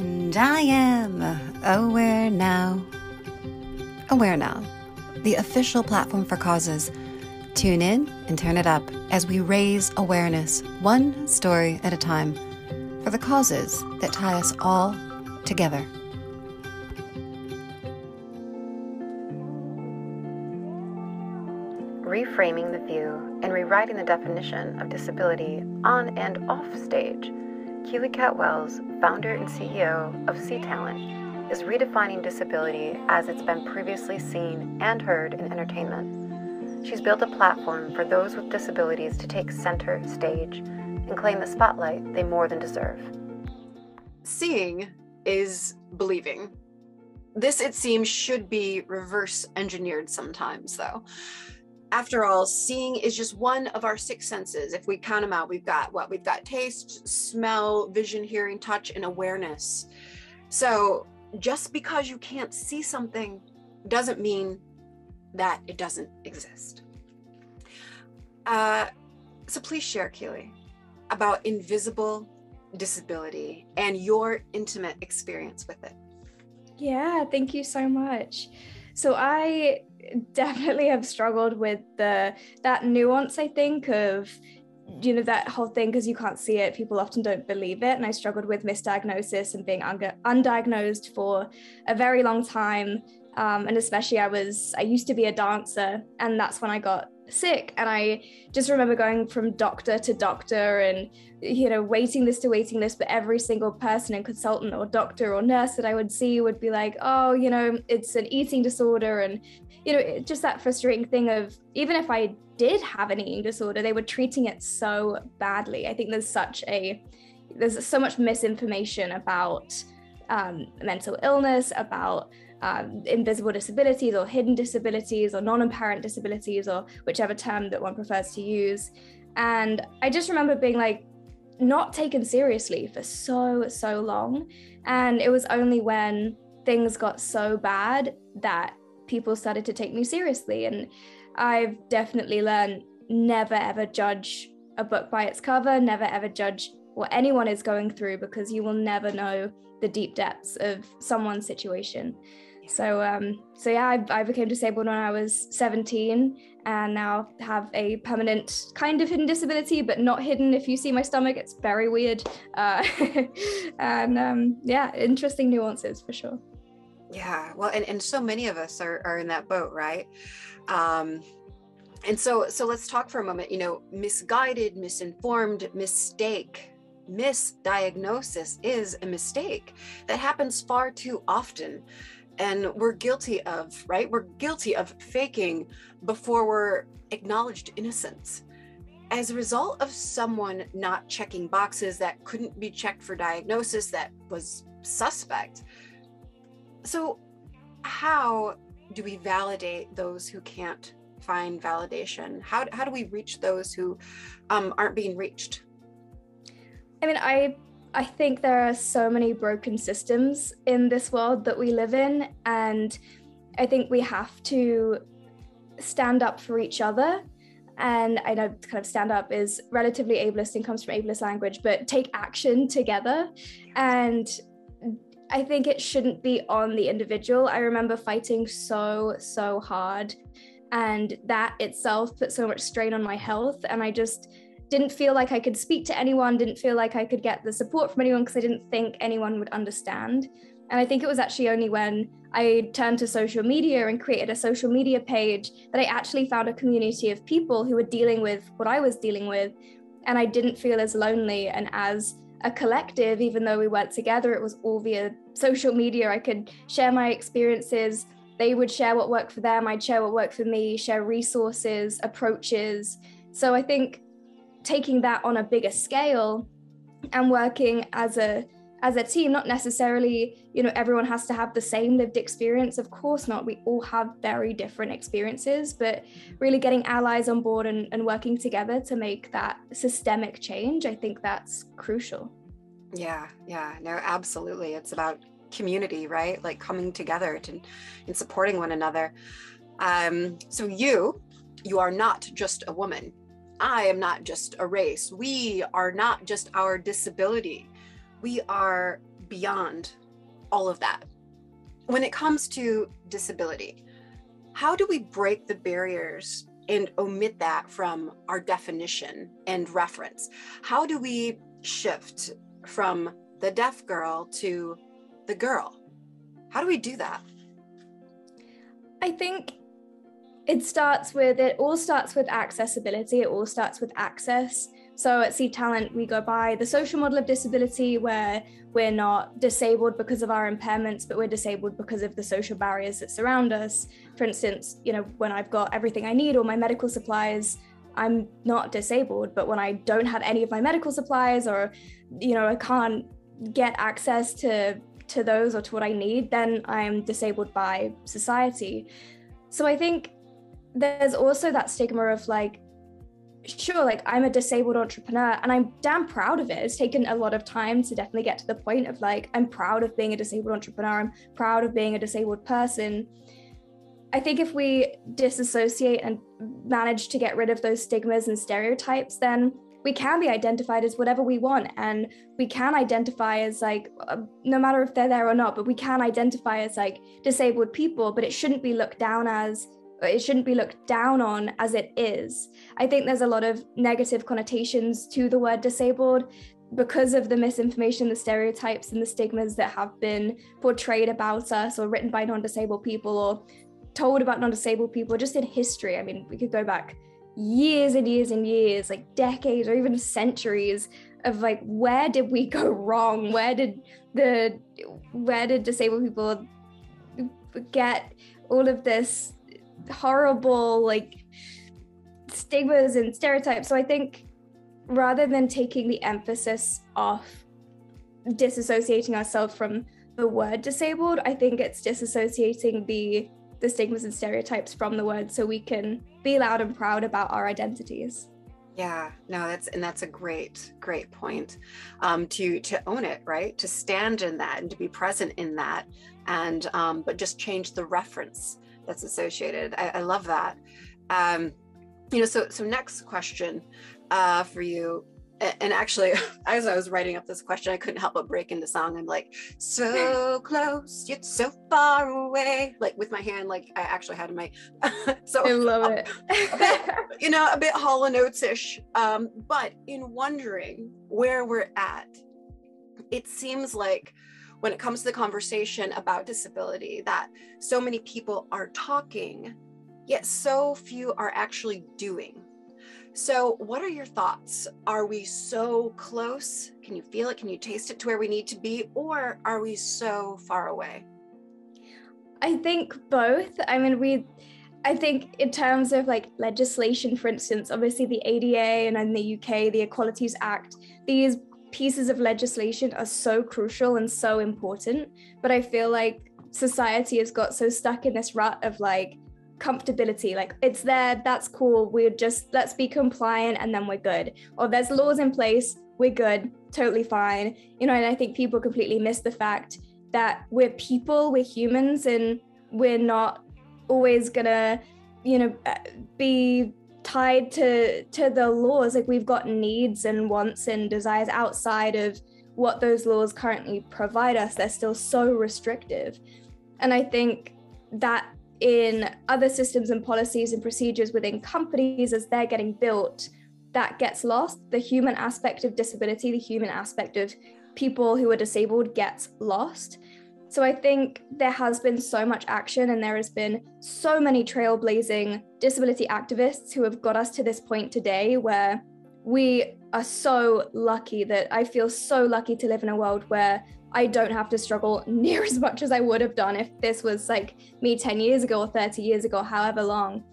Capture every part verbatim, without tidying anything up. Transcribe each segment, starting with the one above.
And I am Aware Now. Aware Now, the official platform for causes. Tune in and turn it up as we raise awareness, one story at a time, for the causes that tie us all together. Reframing the view and rewriting the definition of disability on and off stage. Keely Cat Wells, founder and C E O of C-Talent, is redefining disability as it's been previously seen and heard in entertainment. She's built a platform for those with disabilities to take center stage and claim the spotlight they more than deserve. Seeing is believing. This, it seems, should be reverse engineered sometimes, though. After all, seeing is just one of our six senses. If we count them out, we've got what? We've got taste, smell, vision, hearing, touch, and awareness. So just because you can't see something doesn't mean that it doesn't exist. Uh, so please share, Keely, about invisible disability and your intimate experience with it. Yeah, thank you so much. So I definitely have struggled with the that nuance, I think, of, you know, that whole thing, because you can't see it, people often don't believe it. And I struggled with misdiagnosis and being un- undiagnosed for a very long time. Um, and especially I was, I used to be a dancer, and that's when I got sick. And I just remember going from doctor to doctor and, you know, waiting list to waiting list, but every single person and consultant or doctor or nurse that I would see would be like, oh, you know, it's an eating disorder. And, you know, it, just that frustrating thing of, even if I did have an eating disorder, they were treating it so badly. I think there's such a, there's so much misinformation about um, mental illness, about Um, invisible disabilities or hidden disabilities or non-apparent disabilities, or whichever term that one prefers to use. And I just remember being like not taken seriously for so, so long. And it was only when things got so bad that people started to take me seriously. And I've definitely learned never ever judge a book by its cover, never ever judge what anyone is going through, because you will never know the deep depths of someone's situation. So, um, so yeah, I, I became disabled when I was seventeen, and now have a permanent kind of hidden disability, but not hidden. If you see my stomach, it's very weird. Uh, and um, yeah, interesting nuances for sure. Yeah, well, and, and so many of us are, are in that boat, right? Um, and so, so let's talk for a moment, you know, misguided, misinformed, mistake. Misdiagnosis is a mistake that happens far too often, and we're guilty of, right? We're guilty of faking before we're acknowledged innocence. As a result of someone not checking boxes that couldn't be checked for diagnosis that was suspect. So how do we validate those who can't find validation? How, how do we reach those who um, aren't being reached? I mean, I I think there are so many broken systems in this world that we live in, and I think we have to stand up for each other. And I know kind of stand up is relatively ableist and comes from ableist language, but take action together. And I think it shouldn't be on the individual. I remember fighting so, so hard, and that itself put so much strain on my health. And I just didn't feel like I could speak to anyone, didn't feel like I could get the support from anyone, because I didn't think anyone would understand. And I think it was actually only when I turned to social media and created a social media page that I actually found a community of people who were dealing with what I was dealing with. And I didn't feel as lonely, and as a collective, even though we weren't together, it was all via social media. I could share my experiences. They would share what worked for them. I'd share what worked for me, share resources, approaches. So I think taking that on a bigger scale and working as a as a team, not necessarily, you know, everyone has to have the same lived experience. Of course not. We all have very different experiences, but really getting allies on board and, and working together to make that systemic change, I think that's crucial. Yeah, yeah, no, absolutely. It's about community, right? Like coming together to, and supporting one another. Um, so you, you are not just a woman. I am not just a race. We are not just our disability. We are beyond all of that. When it comes to disability, how do we break the barriers and omit that from our definition and reference? How do we shift from the deaf girl to the girl? How do we do that? I think it starts with, it all starts with accessibility. It all starts with access. So at C-Talent, we go by the social model of disability, where we're not disabled because of our impairments, but we're disabled because of the social barriers that surround us. For instance, you know, when I've got everything I need, all my medical supplies, I'm not disabled. But when I don't have any of my medical supplies, or, you know, I can't get access to, to those or to what I need, then I'm disabled by society. So I think there's also that stigma of like, sure, like I'm a disabled entrepreneur and I'm damn proud of it. It's taken a lot of time to definitely get to the point of like, I'm proud of being a disabled entrepreneur. I'm proud of being a disabled person. I think if we disassociate and manage to get rid of those stigmas and stereotypes, then we can be identified as whatever we want. And we can identify as like, no matter if they're there or not, but we can identify as like disabled people, but it shouldn't be looked down as It shouldn't be looked down on as it is. I think there's a lot of negative connotations to the word disabled because of the misinformation, the stereotypes, and the stigmas that have been portrayed about us or written by non-disabled people or told about non-disabled people just in history. I mean, we could go back years and years and years, like decades or even centuries of like, where did we go wrong? Where did the, where did disabled people get all of this horrible like stigmas and stereotypes? So I think rather than taking the emphasis off disassociating ourselves from the word disabled, I think it's disassociating the the stigmas and stereotypes from the word so we can be loud and proud about our identities. Yeah, no, that's, and that's a great, great point, um, to, to own it, right? To stand in that and to be present in that, and, um, but just change the reference that's associated. I, I love that. Um, you know, so so next question uh, for you, and actually, as I was writing up this question, I couldn't help but break into song. I'm like, so close, yet so far away. Like with my hand, like I actually had in my, so I love it. a bit, you know, a bit Hall and Oates-ish, um, but in wondering where we're at, it seems like when it comes to the conversation about disability, that so many people are talking, yet so few are actually doing. So what are your thoughts? Are we so close? Can you feel it? Can you taste it to where we need to be? Or are we so far away? I think both. I mean, we, I think in terms of like legislation, for instance, obviously the A D A and in the U K, the Equalities Act, these pieces of legislation are so crucial and so important, but I feel like society has got so stuck in this rut of like comfortability, like it's there, that's cool, we're just, let's be compliant and then we're good, or there's laws in place, we're good, totally fine, you know. And I think people completely miss the fact that we're people, we're humans, and we're not always gonna, you know, be tied to to the laws. Like we've got needs and wants and desires outside of what those laws currently provide us. They're still so restrictive. And I think that in other systems and policies and procedures within companies, as they're getting built, that gets lost. The human aspect of disability, the human aspect of people who are disabled gets lost. So I think there has been so much action and there has been so many trailblazing disability activists who have got us to this point today, where we are so lucky that I feel so lucky to live in a world where I don't have to struggle near as much as I would have done if this was like me ten years ago or thirty years ago, however long.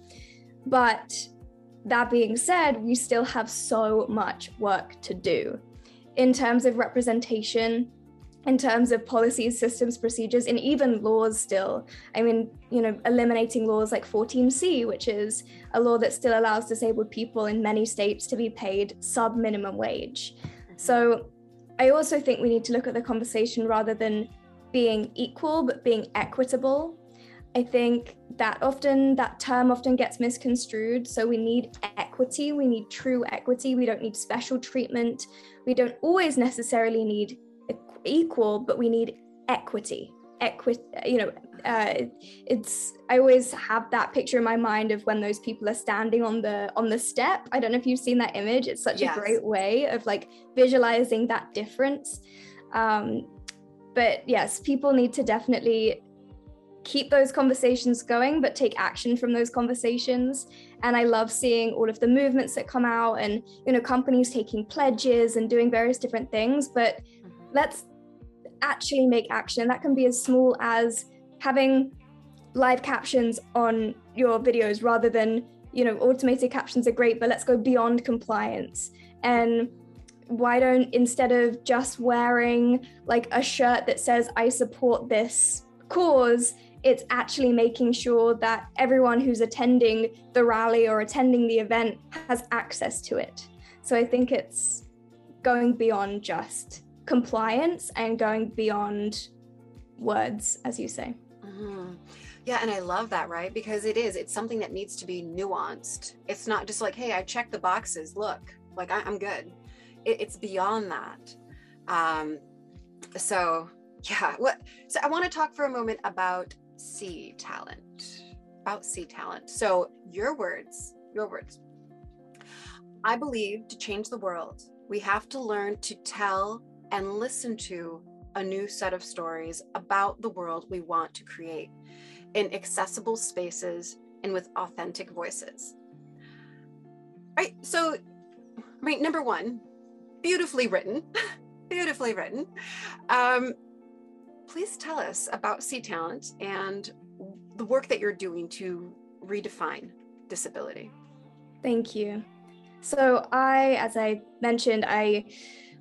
But that being said, we still have so much work to do in terms of representation, in terms of policies, systems, procedures, and even laws still. I mean, you know, eliminating laws like fourteen C, which is a law that still allows disabled people in many states to be paid sub-minimum wage. So I also think we need to look at the conversation rather than being equal, but being equitable. I think that often, that term often gets misconstrued. So we need equity, we need true equity. We don't need special treatment. We don't always necessarily need equal, but we need equity. Equity, you know, uh, it's, I always have that picture in my mind of when those people are standing on the on the step. I don't know if you've seen that image. It's such yes. a great way of like visualizing that difference. Um, but yes, people need to definitely keep those conversations going, but take action from those conversations. And I love seeing all of the movements that come out and, you know, companies taking pledges and doing various different things, but let's actually make action. And that can be as small as having live captions on your videos rather than, you know, automated captions are great, but let's go beyond compliance. And why don't, instead of just wearing like a shirt that says, I support this cause, it's actually making sure that everyone who's attending the rally or attending the event has access to it. So I think it's going beyond just compliance and going beyond words, as you say. Mm-hmm. Yeah, and I love that, right? Because it is, it's something that needs to be nuanced. It's not just like, hey, I checked the boxes, look, like I, I'm good. It, it's beyond that. Um, so yeah, what? So I wanna talk for a moment about C-Talent, about C-Talent. So your words, your words. I believe to change the world, we have to learn to tell and listen to a new set of stories about the world we want to create in accessible spaces and with authentic voices. All right, so right, number one, beautifully written, beautifully written. Um, please tell us about C-Talent and the work that you're doing to redefine disability. Thank you. So I, as I mentioned, I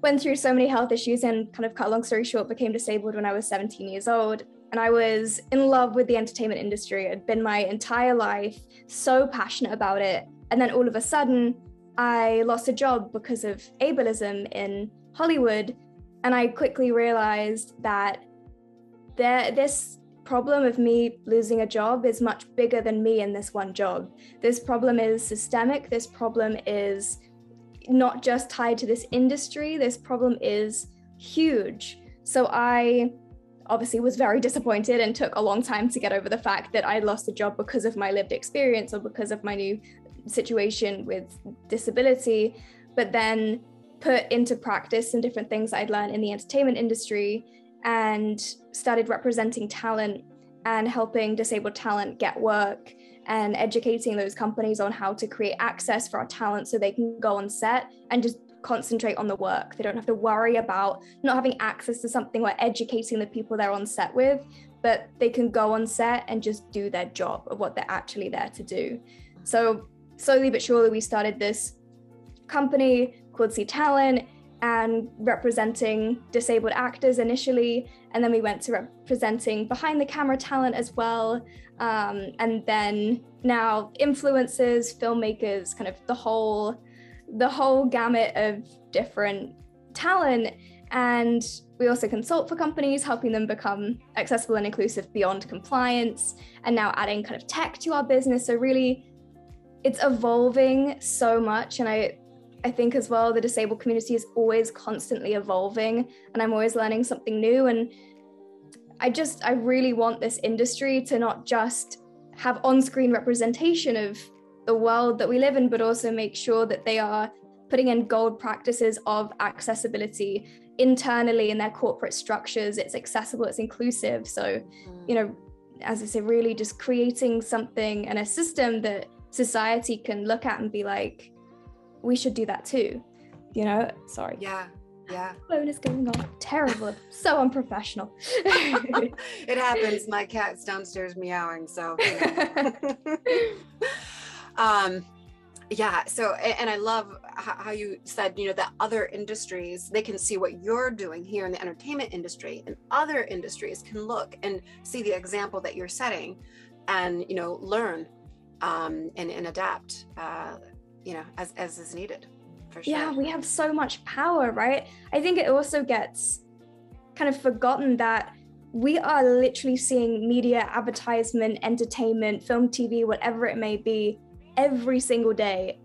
went through so many health issues and kind of cut a long story short, became disabled when I was seventeen years old. And I was in love with the entertainment industry. It had been my entire life, so passionate about it. And then all of a sudden, I lost a job because of ableism in Hollywood. And I quickly realized that there, this problem of me losing a job is much bigger than me in this one job. This problem is systemic. This problem is not just tied to this industry. This problem is huge. So I obviously was very disappointed and took a long time to get over the fact that I lost a job because of my lived experience or because of my new situation with disability, but then put into practice some different things I'd learned in the entertainment industry and started representing talent and helping disabled talent get work and educating those companies on how to create access for our talent so they can go on set and just concentrate on the work. They don't have to worry about not having access to something or educating the people they're on set with, but they can go on set and just do their job of what they're actually there to do. So slowly but surely, we started this company called C-Talent, and representing disabled actors initially, and then we went to representing behind the camera talent as well, um, and then now influencers, filmmakers, kind of the whole the whole gamut of different talent. And we also consult for companies, helping them become accessible and inclusive beyond compliance, and now adding kind of tech to our business. So really, it's evolving so much, and I I think as well, the disabled community is always constantly evolving, and I'm always learning something new. And I just, I really want this industry to not just have on-screen representation of the world that we live in, but also make sure that they are putting in gold practices of accessibility internally in their corporate structures. It's accessible, it's inclusive. So, you know, as I say, really just creating something and a system that society can look at and be like, we should do that too, you know? Sorry. Yeah, yeah. The phone is going on. Terrible. So unprofessional. It happens. My cat's downstairs meowing, so. You know. um, yeah, so, and I love how you said, you know, that other industries, they can see what you're doing here in the entertainment industry, and other industries can look and see the example that you're setting and, you know, learn um, and, and adapt. Uh, you know, as, as is needed, for sure. Yeah, we have so much power, right? I think it also gets kind of forgotten that we are literally seeing media, advertisement, entertainment, film, T V, whatever it may be, every single day,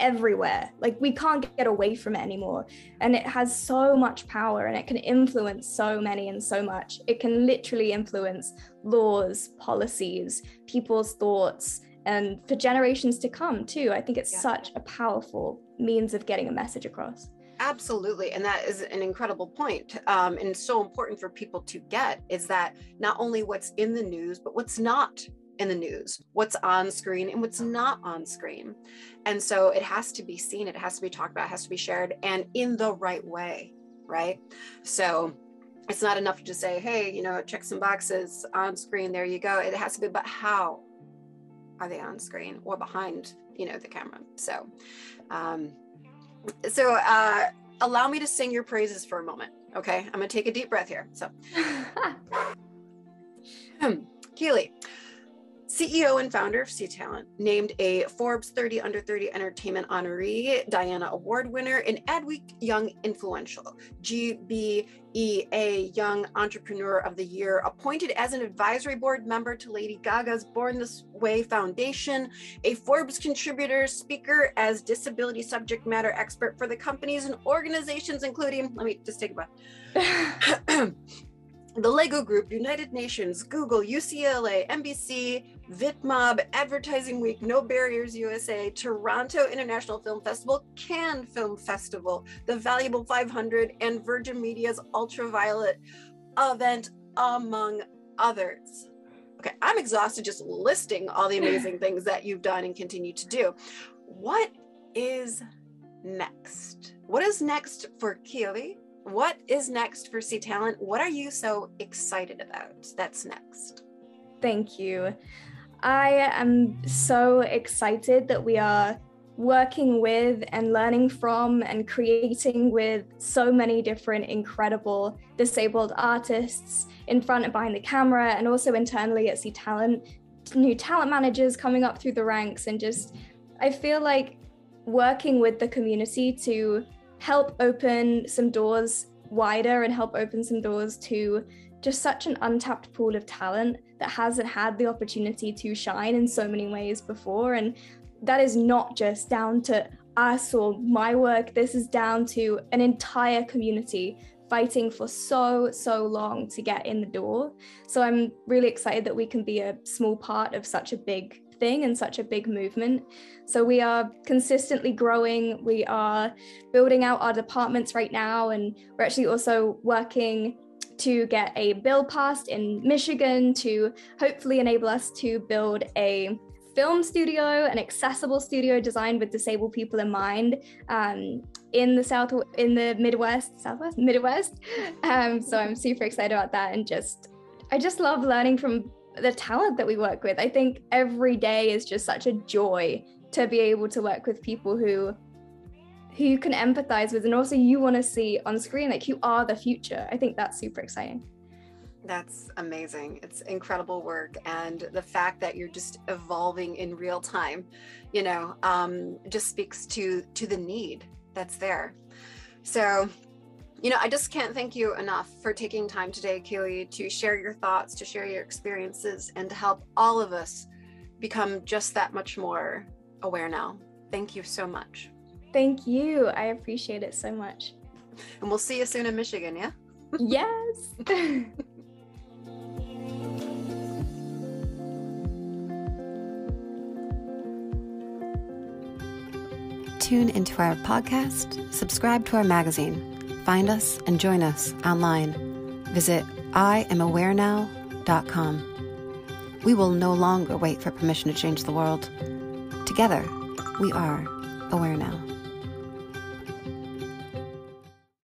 everywhere. Like, we can't get away from it anymore. And it has so much power, and it can influence so many and so much. It can literally influence laws, policies, people's thoughts, and for generations to come too. I think it's yeah. such a powerful means of getting a message across. Absolutely. And that is an incredible point. Um, and so important for people to get is that not only what's in the news, but what's not in the news, what's on screen and what's not on screen. And so it has to be seen, it has to be talked about, it has to be shared, and in the right way, right? So it's not enough to just say, hey, you know, check some boxes on screen, there you go. It has to be about how are they on screen or behind, you know, the camera. So, um, so uh, allow me to sing your praises for a moment, okay? I'm gonna take a deep breath here, so. um, Keely, C E O and founder of C-Talent, named a Forbes thirty under thirty entertainment honoree, Diana Award winner, and Adweek Young Influential, G B E A Young Entrepreneur of the Year, appointed as an advisory board member to Lady Gaga's Born This Way Foundation, a Forbes contributor, speaker as disability subject matter expert for the companies and organizations including, let me just take a breath. The Lego Group, United Nations, Google, U C L A, N B C, Vitmob, Advertising Week, No Barriers U S A, Toronto International Film Festival, Cannes Film Festival, The Valuable five hundred, and Virgin Media's Ultraviolet event, among others. Okay, I'm exhausted just listing all the amazing things that you've done and continue to do. What is next? What is next for Keely? What is next for C-Talent? What are you so excited about that's next? Thank you. I am so excited that we are working with and learning from and creating with so many different incredible disabled artists in front and behind the camera, and also internally at C-Talent, new talent managers coming up through the ranks. And just, I feel like working with the community to help open some doors wider and help open some doors to just such an untapped pool of talent that hasn't had the opportunity to shine in so many ways before. And that is not just down to us or my work. This is down to an entire community fighting for so, so long to get in the door. So I'm really excited that we can be a small part of such a big thing and such a big movement. So we are consistently growing. We are building out our departments right now, and we're actually also working to get a bill passed in Michigan to hopefully enable us to build a film studio, an accessible studio designed with disabled people in mind, um, in the south, in the Midwest, Southwest, Midwest. Um, so I'm super excited about that, and just I just love learning from the talent that we work with. I think every day is just such a joy to be able to work with people who who you can empathize with, and also you want to see on screen, like, you are the future. I think that's super exciting. That's amazing. It's incredible work. And the fact that you're just evolving in real time, you know, um, just speaks to to the need that's there. So, you know, I just can't thank you enough for taking time today, Keely, to share your thoughts, to share your experiences, and to help all of us become just that much more aware now. Thank you so much. Thank you. I appreciate it so much. And we'll see you soon in Michigan, yeah? Yes. Tune into our podcast, subscribe to our magazine. Find us and join us online. Visit I am aware now dot com. We will no longer wait for permission to change the world. Together, we are aware now.